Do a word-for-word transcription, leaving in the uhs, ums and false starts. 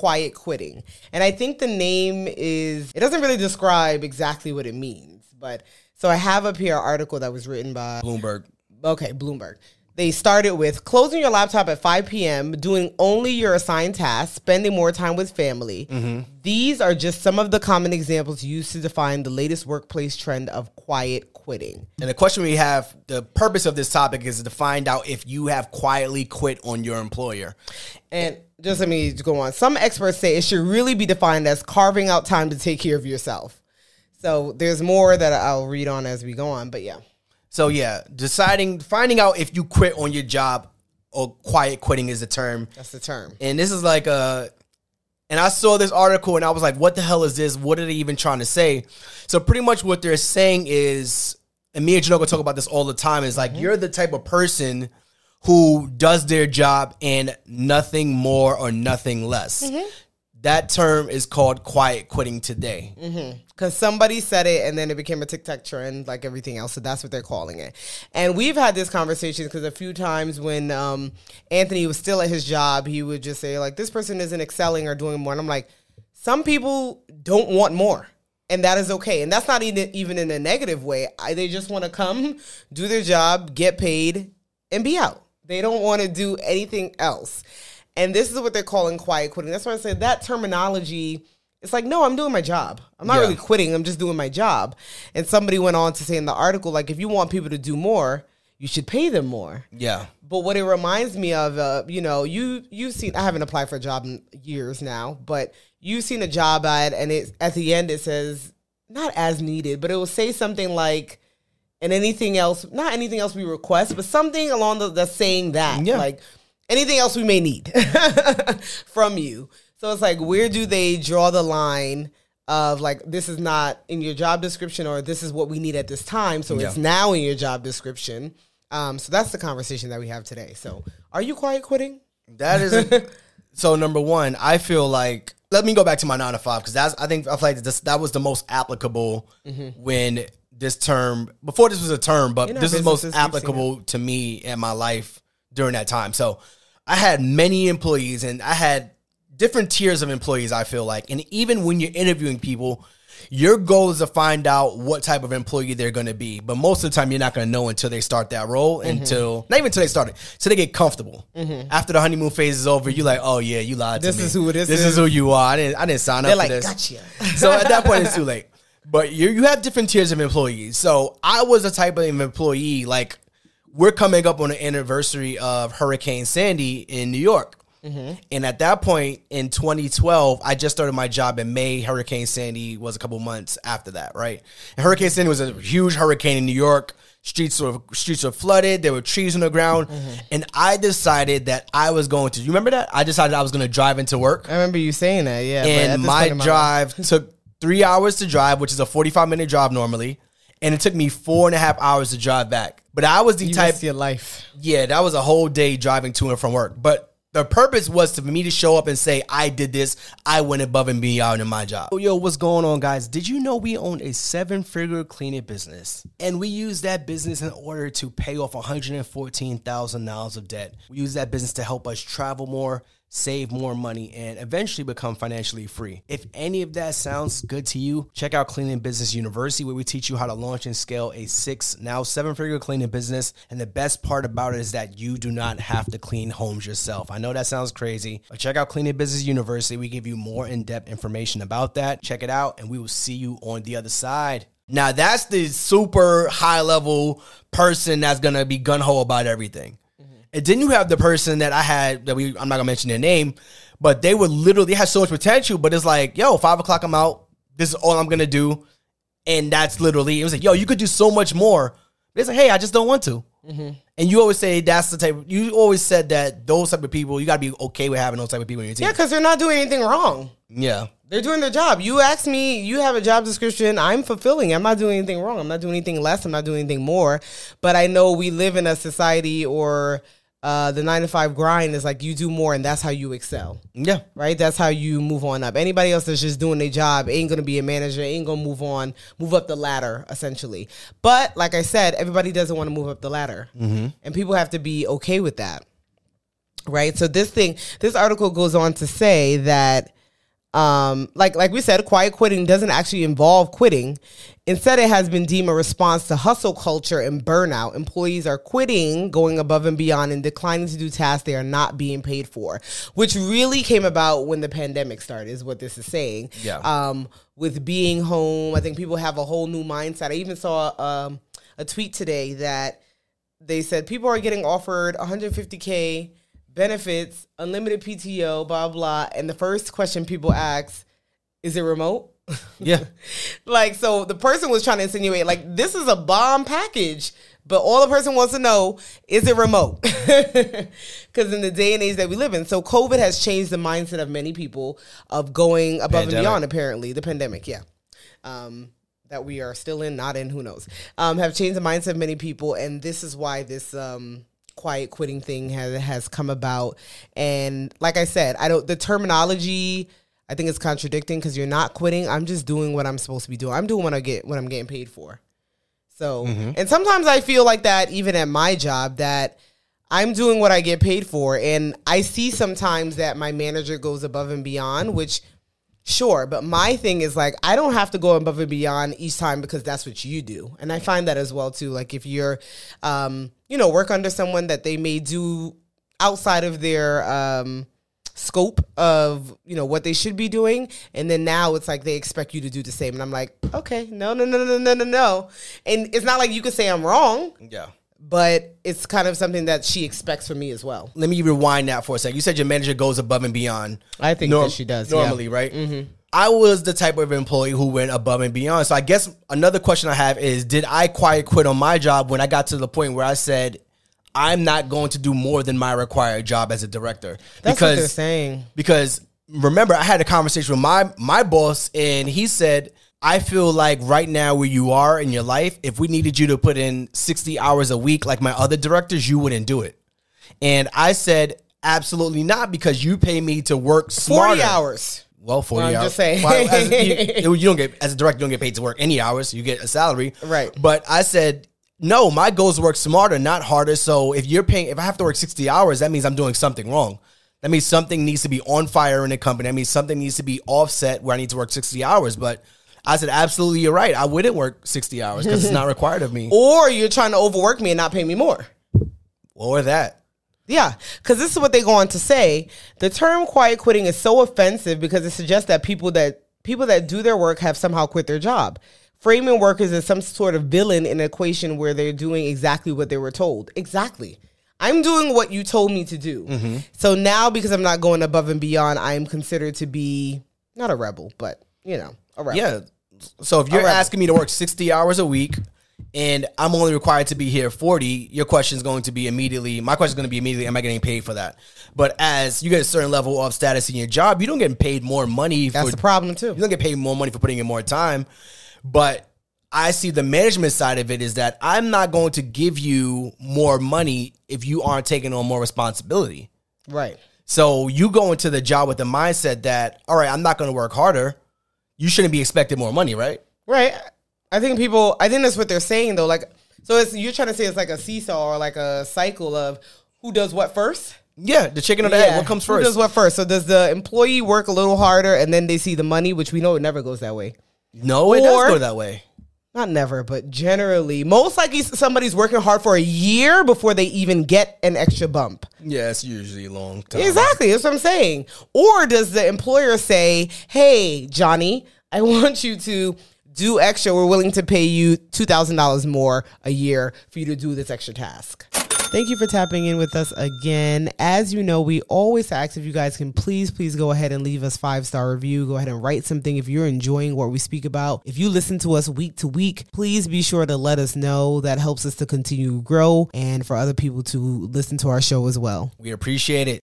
quiet quitting. And I think the name is, it doesn't really describe exactly what it means. But so I have up here an article that was written by Bloomberg. Okay, Bloomberg. They started with closing your laptop at five P M, doing only your assigned tasks, spending more time with family. Mm-hmm. These are just some of the common examples used to define the latest workplace trend of quiet quitting. And the question we have, the purpose of this topic is to find out if you have quietly quit on your employer. And just let me go on. Some experts say it should really be defined as carving out time to take care of yourself. So there's more that I'll read on as we go on, but yeah. So yeah, deciding, finding out if you quit on your job, or quiet quitting is the term. That's the term. And this is like a, and I saw this article and I was like, what the hell is this? What are they even trying to say? So pretty much what they're saying is, and me and Janoka talk about this all the time, is like, mm-hmm. you're the type of person who does their job and nothing more or nothing less. Mm-hmm. That term is called quiet quitting today. Mm-hmm. Because somebody said it and then it became a TikTok trend like everything else. So that's what they're calling it. And we've had this conversation because a few times when um, Anthony was still at his job, he would just say, like, this person isn't excelling or doing more. And I'm like, some people don't want more. And that is okay. And that's not even, even in a negative way. I, they just want to come, do their job, get paid, and be out. They don't want to do anything else. And this is what they're calling quiet quitting. That's why I said that terminology, it's like, no, I'm doing my job. I'm not yeah. really quitting. I'm just doing my job. And somebody went on to say in the article, like, if you want people to do more, you should pay them more. Yeah. But what it reminds me of, uh, you know, you, you've seen, I haven't applied for a job in years now, but you've seen a job ad and it, at the end it says, not as needed, but it will say something like, and anything else, not anything else we request, but something along the, the saying that, yeah. like, anything else we may need from you. So it's like, where do they draw the line of like, this is not in your job description, or this is what we need at this time. So yeah. it's now in your job description. Um, so that's the conversation that we have today. So are you quiet quitting? That is. A, so number one, I feel like, let me go back to my nine to five. Cause that's, I think I feel like this, that was the most applicable mm-hmm. when this term, before this was a term, but this is most applicable to me in my life during that time. So I had many employees and I had different tiers of employees, I feel like. And even when you're interviewing people, your goal is to find out what type of employee they're going to be. But most of the time, you're not going to know until they start that role, mm-hmm. until, not even until they start it, until they get comfortable. Mm-hmm. After the honeymoon phase is over, you're like, oh yeah, you lied this to me. This is who this, this is. This is who you are. I didn't, I didn't sign they're up like, for this. They're like, gotcha. So at that point, it's too late. But you you have different tiers of employees. So I was a type of employee, like, we're coming up on the anniversary of Hurricane Sandy in New York. Mm-hmm. And at that point in twenty twelve, I just started my job in May. Hurricane Sandy was a couple months after that, right? And Hurricane Sandy was a huge hurricane in New York. Streets were, streets were flooded. There were trees on the ground. Mm-hmm. And I decided that I was going to, you remember that? I decided I was going to drive into work. I remember you saying that, yeah. And my drive took three hours to drive, which is a forty-five minute drive normally. And it took me four and a half hours to drive back. But I was the you type... your life. Yeah, that was a whole day driving to and from work. But the purpose was for me to show up and say, I did this. I went above and beyond in my job. Yo, what's going on, guys? Did you know we own a seven-figure cleaning business? And we use that business in order to pay off one hundred fourteen thousand dollars of debt. We use that business to help us travel more, save more money, and eventually become financially free. If any of that sounds good to you, check out Cleaning Business University, where we teach you how to launch and scale a six, now seven-figure cleaning business. And the best part about it is that you do not have to clean homes yourself. I know that sounds crazy, but check out Cleaning Business University. We give you more in-depth information about that. Check it out, and we will see you on the other side. Now, that's the super high-level person that's going to be gung-ho about everything. And then you have the person that I had that we, I'm not gonna mention their name, but they were literally, they had so much potential, but it's like, yo, five o'clock, I'm out. This is all I'm gonna do. And that's literally, it was like, yo, you could do so much more. It's like, hey, I just don't want to. Mm-hmm. And you always say that's the type, you always said that those type of people, you gotta be okay with having those type of people in your team. Yeah, because they're not doing anything wrong. Yeah. They're doing their job. You asked me, you have a job description. I'm fulfilling. I'm not doing anything wrong. I'm not doing anything less. I'm not doing anything more. But I know we live in a society or... Uh, the nine to five grind is like you do more and that's how you excel. Yeah. Right? That's how you move on up. Anybody else that's just doing their job ain't going to be a manager, ain't going to move on, move up the ladder, essentially. But like I said, everybody doesn't want to move up the ladder. Mm-hmm. And people have to be okay with that. Right. So this thing, this article goes on to say that, um, like like we said, quiet quitting doesn't actually involve quitting. Instead, it has been deemed a response to hustle culture and burnout. Employees are quitting, going above and beyond, and declining to do tasks they are not being paid for, which really came about when the pandemic started, is what this is saying. Yeah. Um, with being home, I think people have a whole new mindset. I even saw um, a tweet today that they said people are getting offered one hundred fifty K benefits, unlimited P T O, blah, blah. And the first question people ask, is it remote? Yeah. Like, so the person was trying to insinuate, like, this is a bomb package, but all the person wants to know, is it remote? Because in the day and age that we live in. So COVID has changed the mindset of many people of going above pandemic. and beyond, apparently. The pandemic, yeah. Um, that we are still in, not in, who knows. Um, have changed the mindset of many people. And this is why this... Um, quiet quitting thing has, has come about. And like I said, I don't, the terminology, I think it's contradicting because you're not quitting. I'm just doing what I'm supposed to be doing. I'm doing what I get, what I'm getting paid for. So, mm-hmm. and sometimes I feel like that even at my job, that I'm doing what I get paid for. And I see sometimes that my manager goes above and beyond, which sure. But my thing is like, I don't have to go above and beyond each time because that's what you do. And I find that as well too. Like if you're, um, you know, work under someone that they may do outside of their um, scope of, you know, what they should be doing. And then now it's like they expect you to do the same. And I'm like, okay, no, no, no, no, no, no, no. And it's not like you could say I'm wrong. Yeah. But it's kind of something that she expects from me as well. Let me rewind that for a second. You said your manager goes above and beyond. I think norm- that she does. Normally, yeah. Right? Mm-hmm. I was the type of employee who went above and beyond. So I guess another question I have is, did I quiet quit on my job when I got to the point where I said, I'm not going to do more than my required job as a director? That's because, what they're saying. Because remember, I had a conversation with my, my boss, and he said... I feel like right now where you are in your life, if we needed you to put in sixty hours a week like my other directors, you wouldn't do it. And I said, absolutely not, because you pay me to work smarter. forty hours. Well, forty well, I'm hours. I'm just saying. Well, as, you, you don't get, as a director, you don't get paid to work any hours. You get a salary. Right. But I said, no, my goal is to work smarter, not harder. So if you're paying, if I have to work sixty hours, that means I'm doing something wrong. That means something needs to be on fire in the company. That means something needs to be offset where I need to work sixty hours. But I said, absolutely, you're right. I wouldn't work sixty hours because it's not required of me. Or you're trying to overwork me and not pay me more. Or that. Yeah, because this is what they go on to say. The term quiet quitting is so offensive because it suggests that people that people that do their work have somehow quit their job. Framing workers as some sort of villain in an equation where they're doing exactly what they were told. Exactly. I'm doing what you told me to do. Mm-hmm. So now because I'm not going above and beyond, I am considered to be not a rebel, but, you know. Yeah. So if you're asking me to work sixty hours a week and I'm only required to be here forty, your question is going to be immediately, my question is going to be immediately, am I getting paid for that? But as you get a certain level of status in your job, you don't get paid more money. That's for, the problem too. You don't get paid more money for putting in more time. But I see the management side of it is that I'm not going to give you more money if you aren't taking on more responsibility. Right. So you go into the job with the mindset that, all right, I'm not going to work harder. You shouldn't be expecting more money, right? Right. I think people, I think that's what they're saying, though. Like, so it's, you're trying to say it's like a seesaw or like a cycle of who does what first? Yeah, the chicken or the yeah. egg. What comes first? Who does what first? So does the employee work a little harder and then they see the money, which we know it never goes that way. No, it or, does go that way. Not never, but generally. Most likely somebody's working hard for a year before they even get an extra bump. Yeah, it's usually a long time. Exactly. That's what I'm saying. Or does the employer say, hey, Johnny, I want you to do extra. We're willing to pay you two thousand dollars more a year for you to do this extra task. Thank you for tapping in with us again. As you know, we always ask if you guys can please, please go ahead and leave us five-star review. Go ahead and write something if you're enjoying what we speak about. If you listen to us week to week, please be sure to let us know. That helps us to continue to grow and for other people to listen to our show as well. We appreciate it.